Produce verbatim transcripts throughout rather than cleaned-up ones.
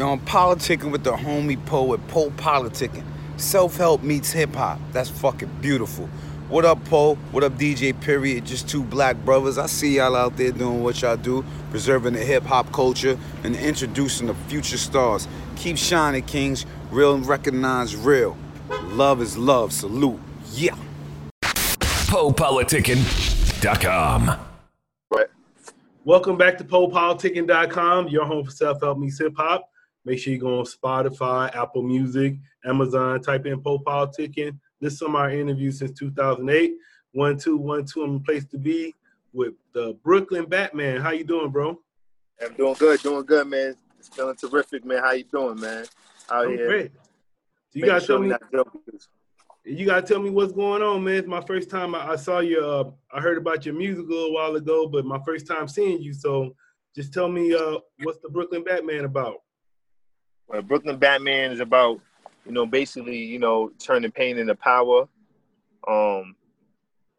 You're on Politickin' with the homie poet, Po Politickin'. Self-help meets hip-hop. That's fucking beautiful. What up, Po? What up, D J Period? Just two black brothers. I see y'all out there doing what y'all do, preserving the hip-hop culture and introducing the future stars. Keep shining, kings. Real and recognize real. Love is love. Salute. Yeah. Po Politickin dot com. Right. Welcome back to Po Politickin dot com, your home for self-help meets hip-hop. Make sure you go on Spotify, Apple Music, Amazon. Type in Po Politickin. This is some of our interviews since two thousand eight. One, two, one, two. I'm a place to be with the Brooklyn Batman. How you doing, bro? I'm doing good. Doing good, man. It's feeling terrific, man. How you doing, man? Out I'm here. Great. You gotta sure tell me. You gotta tell me what's going on, man. It's my first time. I, I saw your. Uh, I heard about your music a little while ago, but my first time seeing you. So, just tell me, uh, what's the Brooklyn Batman about? Well, Brooklyn Batman is about, you know, basically, you know, turning pain into power, um,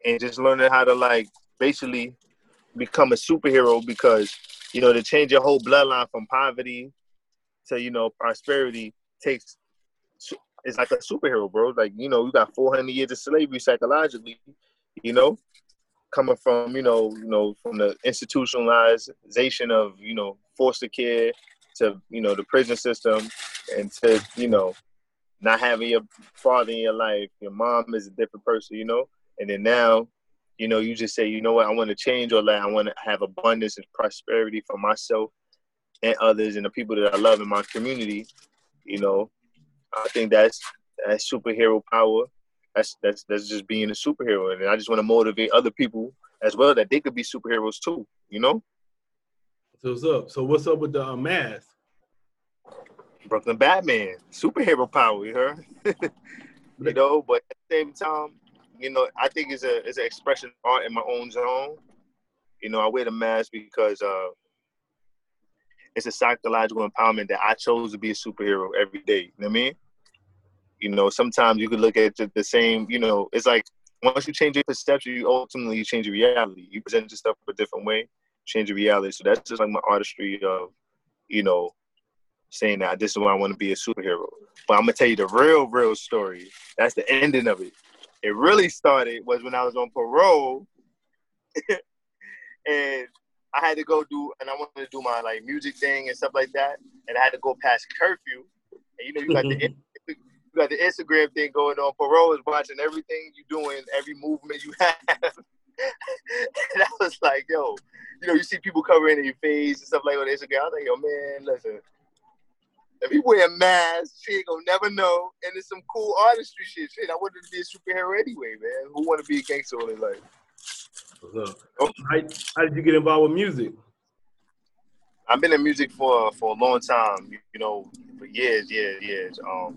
and just learning how to, like, basically become a superhero, because, you know, to change your whole bloodline from poverty to, you know, prosperity takes, it's like a superhero, bro. Like, you know, you got four hundred years of slavery psychologically, you know, coming from, you know, you know, from the institutionalization of, you know, foster care to, you know, the prison system, and to, you know, not having your father in your life, your mom is a different person, you know? And then now, you know, you just say, you know what, I want to change all that. I want to have abundance and prosperity for myself and others and the people that I love in my community, you know? I think that's that's superhero power. That's that's that's just being a superhero. And I just want to motivate other people as well, that they could be superheroes too, you know? So what's up? So what's up with the uh, mask? Brooklyn Batman, superhero power, you heard? You know, but at the same time, you know, I think it's a it's an expression of art in my own zone. You know, I wear the mask because uh, it's a psychological empowerment that I chose to be a superhero every day. You know what I mean? You know, sometimes you could look at the, the same, you know, it's like once you change your perception, you ultimately you change your reality. You present yourself a different way, change your reality. So that's just like my artistry of, you know, saying that this is why I want to be a superhero. But I'm going to tell you the real, real story. That's the ending of it. It really started was when I was on parole and I had to go do, and I wanted to do my like music thing and stuff like that. And I had to go past curfew. And you know, you got the, you got the Instagram thing going on. Parole is watching everything you doing, every movement you have. And I was like, yo, you know, you see people covering your face and stuff like on Instagram. I was like, yo, man, listen, if you wear a mask, she ain't gonna never know. And it's some cool artistry shit. Shit, I wanted to be a superhero anyway, man. Who wanted to be a gangster all his life? Look, oh. how, how did you get involved with music? I've been in music for for a long time, you know, for years, years, years. Um,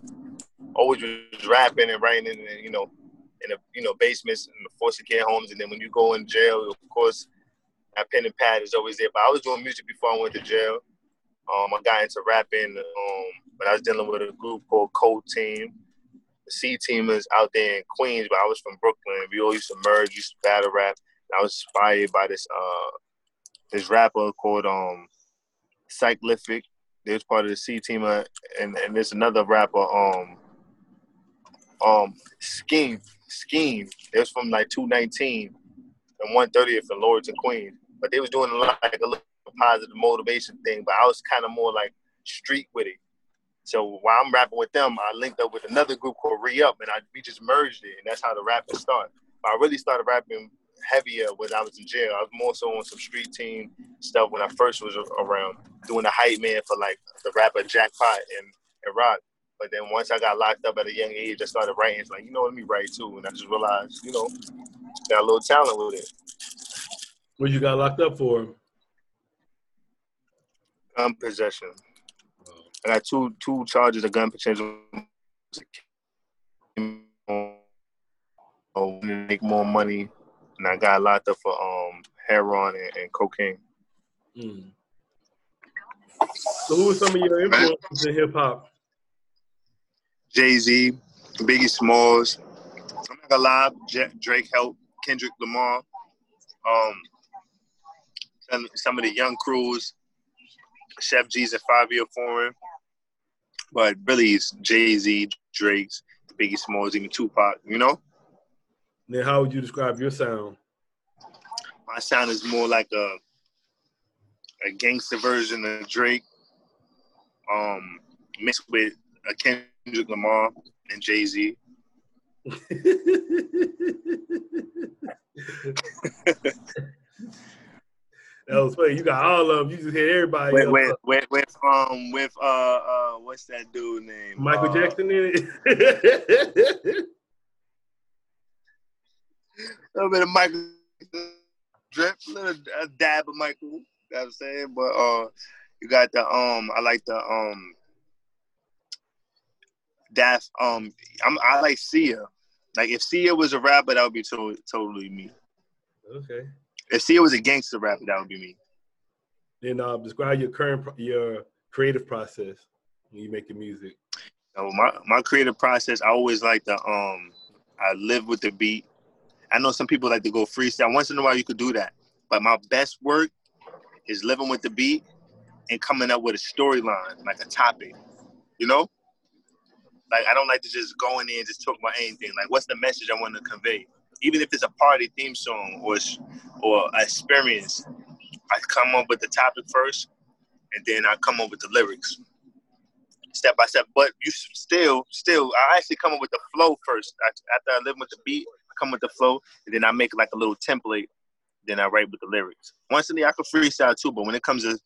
always was rapping and writing, and you know, in the you know basements and the foster care homes, and then when you go in jail, of course, that pen and pad is always there. But I was doing music before I went to jail. Um, I got into rapping, um, but I was dealing with a group called Cold Team. The C Team is out there in Queens, but I was from Brooklyn. We all used to merge, used to battle rap. And I was inspired by this uh, this rapper called um, Psyclifik. They was part of the C Team, uh, and and there's another rapper, um, um, Scheme, Scheme. They was from like two nineteen and one thirtieth in Lawrence and Queens, but they was doing a lot like a little positive motivation thing, but I was kind of more like street with it. So while I'm rapping with them, I linked up with another group called Re-Up, and I we just merged it, and that's how the rapping started. But I really started rapping heavier when I was in jail. I was more so on some street team stuff when I first was around, doing the hype man for like the rapper Jackpot and, and Rock. But then once I got locked up at a young age, I started writing. It's like, you know, let me write too, and I just realized, you know, got a little talent with it. What you got locked up for? Gun possession. I got two two charges of gun possession. Oh, make more money, and I got locked up for um heroin and, and cocaine. Mm. So, who were some of your influences in hip hop? Jay Z, Biggie Smalls. I'm not gonna lie, J- Drake helped, Kendrick Lamar, um, and some of the young crews. Chef G's and Fabio Foreign, But really, it's Jay-Z, Drake's, Biggie Smalls, even Tupac, you know? Then how would you describe your sound? My sound is more like a a gangster version of Drake, um, mixed with a Kendrick Lamar and Jay-Z. That was funny. You got all of them. You just hit everybody. With, with, with, with, um, with uh, uh, what's that dude name? Michael uh, Jackson in it. A little bit of Michael, drip, a little a dab of Michael. You know what I'm saying? But uh, you got the um, I like the um, that's um, I'm, I like Sia. Like if Sia was a rapper, that would be to totally me. Okay. If Sia was a gangster rapper, that would be me. Then uh, describe your current, your creative process when you make the music. So my my creative process, I always like to um, I live with the beat. I know some people like to go freestyle. Once in a while, you could do that, but my best work is living with the beat and coming up with a storyline, like a topic. You know, like I don't like to just go in there and just talk about anything. Like, what's the message I want to convey? Even if it's a party theme song or or an experience, I come up with the topic first, and then I come up with the lyrics, step by step. But you still, still, I actually come up with the flow first. After I live with the beat, I come with the flow, and then I make like a little template. Then I write with the lyrics. Once in the, I can freestyle too, but when it comes to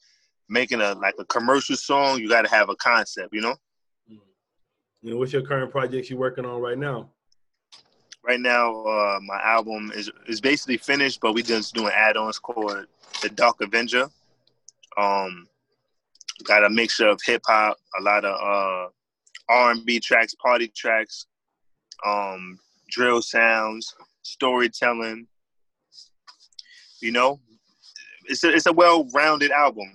making a like a commercial song, you got to have a concept, you know. You know, what's your current projects you're working on right now? Right now, uh, my album is is basically finished, but we just doing add-ons called The Dark Avenger. Um, got a mixture of hip hop, a lot of uh, R and B tracks, party tracks, um, drill sounds, storytelling. You know, it's a, it's a well-rounded album.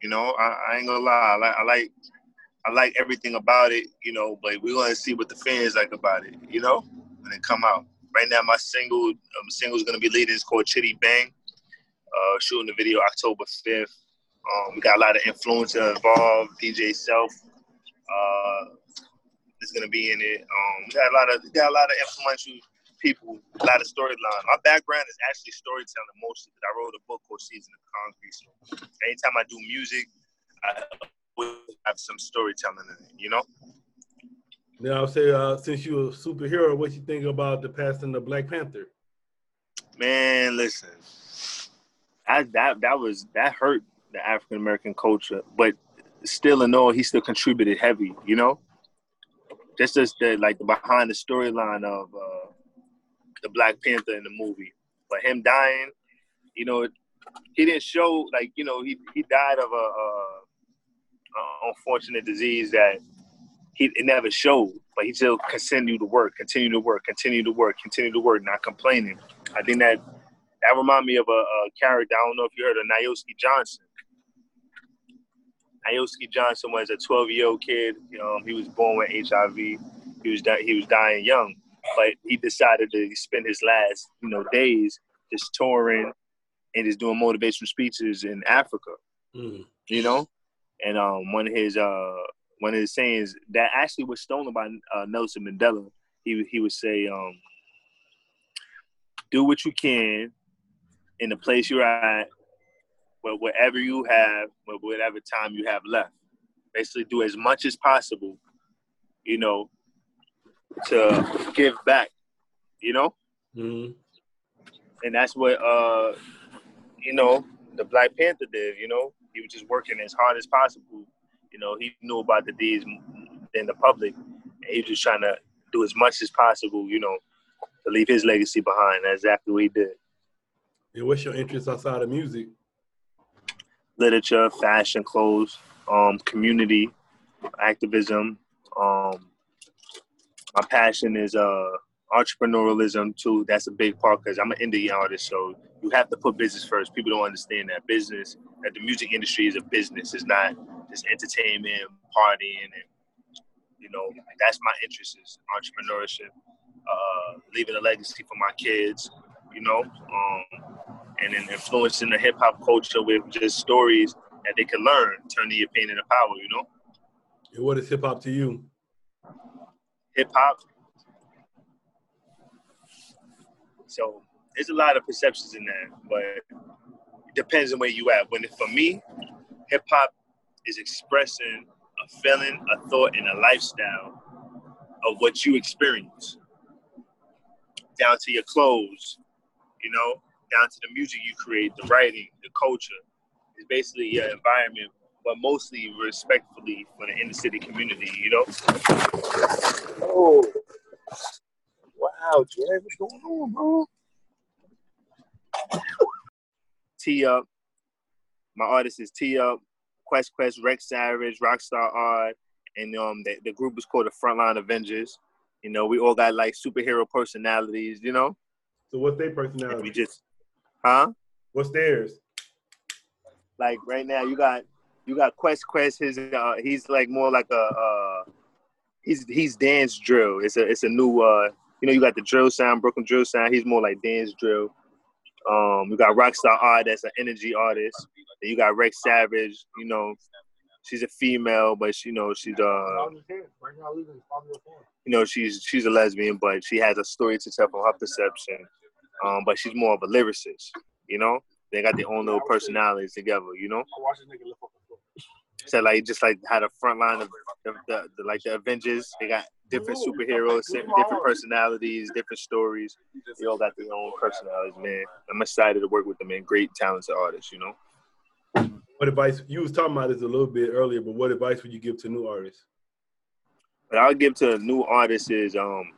You know, I, I ain't gonna lie, I like, I like I like everything about it. You know, but we gonna see what the fans like about it. You know. And come out. Right now, my single um, single is going to be leading. It's called Chitty Bang. Uh, shooting the video October fifth. Um, we got a lot of influencers involved. D J Self uh, is going to be in it. Um, we got a lot of we got a lot of influential people. A lot of storyline. My background is actually storytelling mostly. Because I wrote a book called Season of Concrete. So anytime I do music, I have some storytelling in it. You know. Now, I'll say, uh, since you're a superhero, what you think about the passing of Black Panther? Man, listen, I, that that was that hurt the African American culture, but still in all, he still contributed heavy, you know. Just as the like the behind the storyline of uh, the Black Panther in the movie, but him dying, you know, he didn't show like you know he he died of a, a, a unfortunate disease that. He it never showed, but he still continued to work, continue to work, continue to work, continue to work, not complaining. I think that that remind me of a, a character. I don't know if you heard of Nkosi Johnson. Nkosi Johnson was a twelve-year-old kid. Um, he was born with H I V. He was di he was dying young, but he decided to spend his last you know days just touring and just doing motivational speeches in Africa. Mm. You know, and um, one of his uh. One of his sayings that actually was stolen by uh, Nelson Mandela, he he would say, um, "Do what you can in the place you're at, but whatever you have, but whatever time you have left, basically do as much as possible, you know, to give back, you know." Mm-hmm. And that's what uh, you know the Black Panther did. You know, he was just working as hard as possible. You know, he knew about the deeds in the public, and he was just trying to do as much as possible, you know, to leave his legacy behind. That's exactly what he did. And what's your interest outside of music? Literature, fashion, clothes, um, community, activism. Um, my passion is uh, entrepreneurialism, too. That's a big part because I'm an indie artist, so you have to put business first. People don't understand that business, that the music industry is a business. It's not... just entertainment, partying, and you know that's my interest is entrepreneurship, uh, leaving a legacy for my kids, you know, um, and then influencing the hip hop culture with just stories that they can learn, turning your pain into power, you know. And what is hip hop to you? Hip hop. So there's a lot of perceptions in that, but it depends on where you at. When for me, hip hop is expressing a feeling, a thought, and a lifestyle of what you experience. Down to your clothes, you know, down to the music you create, the writing, the culture. It's basically your environment, but mostly respectfully for the inner city community, you know? Oh, wow, Dre, what's going on, bro? T-Up. My artist is T-Up, Quest Quest, Rex Savage, Rockstar Art, and um, the, the group is called the Frontline Avengers. You know, we all got, like, superhero personalities, you know? So what's their personality? We just, huh? What's theirs? Like, right now, you got you got Quest Quest. His uh, he's, like, more like a, uh, he's he's dance drill. It's a, it's a new, uh, you know, you got the drill sound, Brooklyn drill sound. He's more like dance drill. Um, we got Rockstar Art, that's an energy artist. And you got Rex Savage, you know, she's a female, but she, you know, she's, uh, you know, she's, she's a lesbian, but she has a story to tell from her perception. Um, but she's more of a lyricist, you know? They got their own little personalities together, you know? So, like, just like how the front line of the, the, the, like, the Avengers, they got different superheroes, different personalities, different stories. They all got their own personalities, man. I'm excited to work with them, man. Great, talented artists, you know? What advice, you was talking about this a little bit earlier, but what advice would you give to new artists? What I would give to new artists is, um,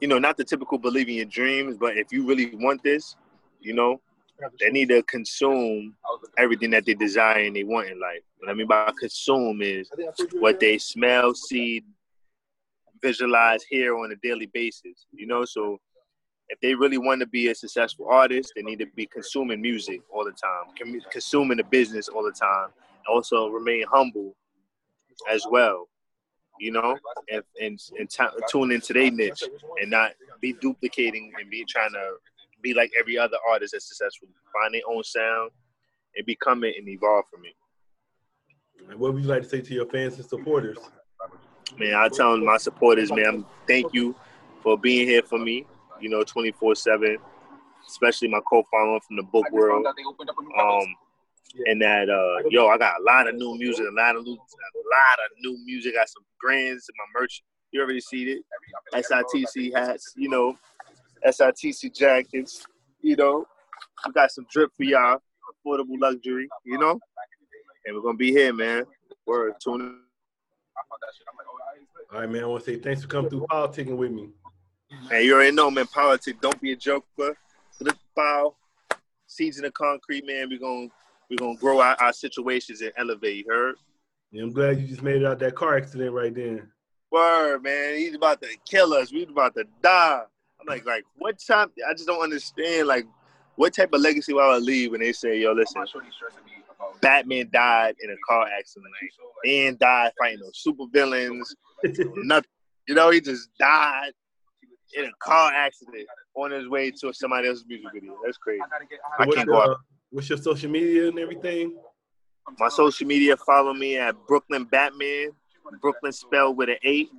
you know, not the typical believe in your dreams, but if you really want this, you know, they need to consume everything that they desire and they want in life. What I mean by consume is what they smell, see, visualize, hear on a daily basis, you know? So if they really want to be a successful artist, they need to be consuming music all the time, consuming the business all the time, and also remain humble as well, you know, and, and, and t- tune into their niche and not be duplicating and be trying to be like every other artist that's successful. Find their own sound and become it and evolve from it. And what would you like to say to your fans and supporters? Man, I tell my supporters, man, thank you for being here for me, you know, twenty-four seven, especially my co-follower from the book world. Um, and that, uh, yo, I got a lot of new music, a lot of new, a lot of new music. I got some brands in my merch. You already seen it. S I T C hats, you know, S I T C jackets, you know. We got some drip for y'all, affordable luxury, you know. And we're going to be here, man. Word, tune in. All right, man, I want to say thanks for coming through politicking with me. Man, you already know, man, politics, don't be a joker. Flip file, Season of Concrete, man. We're going we're gonna to grow our, our situations and elevate, you heard? Yeah, I'm glad you just made it out that car accident right then. Word, man. He's about to kill us. We're about to die. I'm like, like, what time? I just don't understand, like, what type of legacy will I leave when they say, yo, listen, Batman died in a car accident. And died fighting those super villains. Nothing. You know, he just died in a car accident on his way to somebody else's music video. That's crazy. I can't go out. What's your social media and everything? My social media, follow me at Brooklyn Batman. Brooklyn spelled with an eight,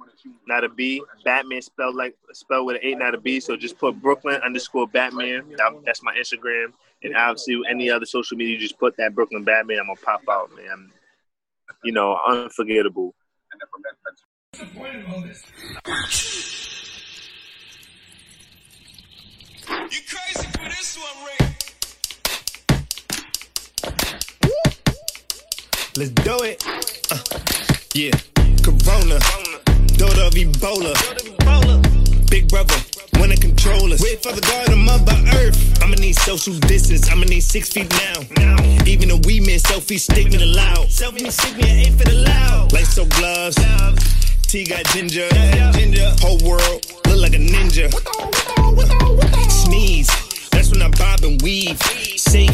not a B. Batman spelled like spelled with an eight, not a B. So just put Brooklyn underscore Batman. That's my Instagram. And obviously, any other social media, you just put that Brooklyn Batman. I'm gonna pop out, man. I'm, you know, unforgettable. You crazy for this one, Rick? Let's do it. Uh, yeah. Corona, daughter of Ebola. Big brother, wanna control us. Wait for the God of Mother Earth. I'ma need social distance, I'ma need six feet now. Even though we miss selfies, stick me to loud. Selfie, stick me an eight for the loud. Lights so gloves, T got ginger. Whole world, look like a ninja. Sneeze, that's when I bob and weave. Safe.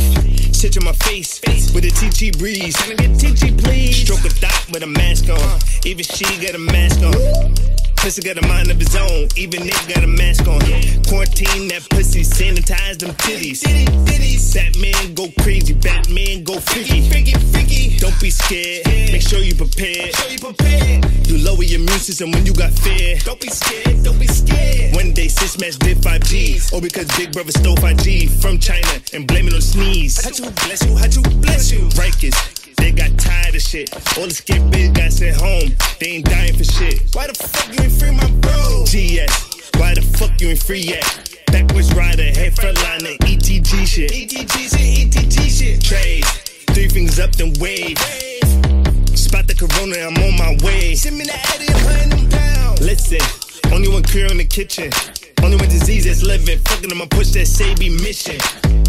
Shit in my face, face with a T T breeze. Can I get T T please? Stroke a dot with a mask on. Even she got a mask on. Pussy got a mind of his own, even nigga got a mask on. Quarantine that pussy, sanitize them titties. Batman go crazy, Batman go freaky. Don't be scared, make sure you prepared. You lower your immune system when you got fear. Don't be scared, don't be scared. One day sis match did five G's, or because Big Brother stole five G from China and blame it on sneeze. How'd you bless you, how'd you bless you? Rikers. They got tired of shit. All the skip bitch got sent home. They ain't dying for shit. Why the fuck you ain't free my bro? G S. Why the fuck you ain't free yet? Backwards rider, head frontliner, E T G shit. E T G shit, E T G shit. Trades, three fingers up, then wave. Spot the corona, I'm on my way. Send me the Eddie, I'm hunting them down. Listen, only one cure in the kitchen. Only one disease that's living. Fucking I'ma push that Sabi mission.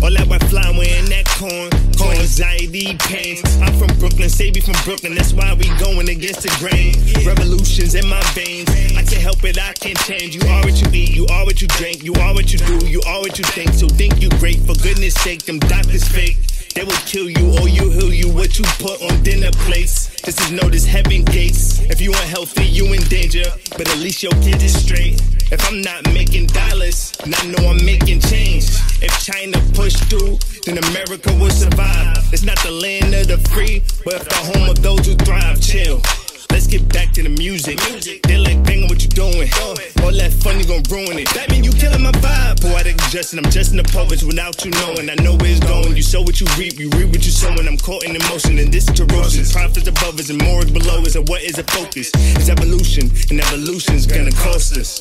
All that white fly, wearing that corn. Corn anxiety pains. I'm from Brooklyn, Sabi from Brooklyn. That's why we going against the grain. Revolutions in my veins. I can't help it, I can't change. You are what you eat, you are what you drink. You are what you do, you are what you think. So think you great, for goodness sake. Them doctors fake. They will kill you or you heal you. What you put on dinner plates. This is known as heaven gates. If you unhealthy, you in danger. But at least your kid is straight. If I'm not making dollars, and I know I'm making change. If China push through, then America will survive. It's not the land of the free, but it's the home of those who thrive. Chill. Let's get back to the music. They like banging what you doing. All that fun, you gon' ruin it. That mean you killing my vibe. Poetic Justin, I'm just in the poets without you knowing. I know where it's going. You sow what you reap, you reap what you sow. And I'm caught in emotion, and this is corrosion. Profits above us and more is below us. And what is a focus? It's evolution, and evolution's gonna cost us.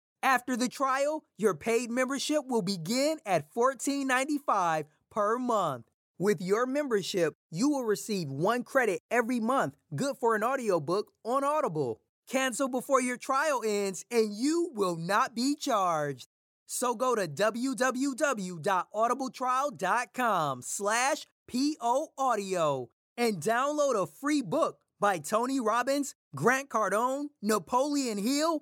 After the trial, your paid membership will begin at fourteen ninety-five per month. With your membership, you will receive one credit every month, good for an audiobook on Audible. Cancel before your trial ends, and you will not be charged. So go to w w w dot audible trial dot com slash P O audio and download a free book by Tony Robbins, Grant Cardone, Napoleon Hill,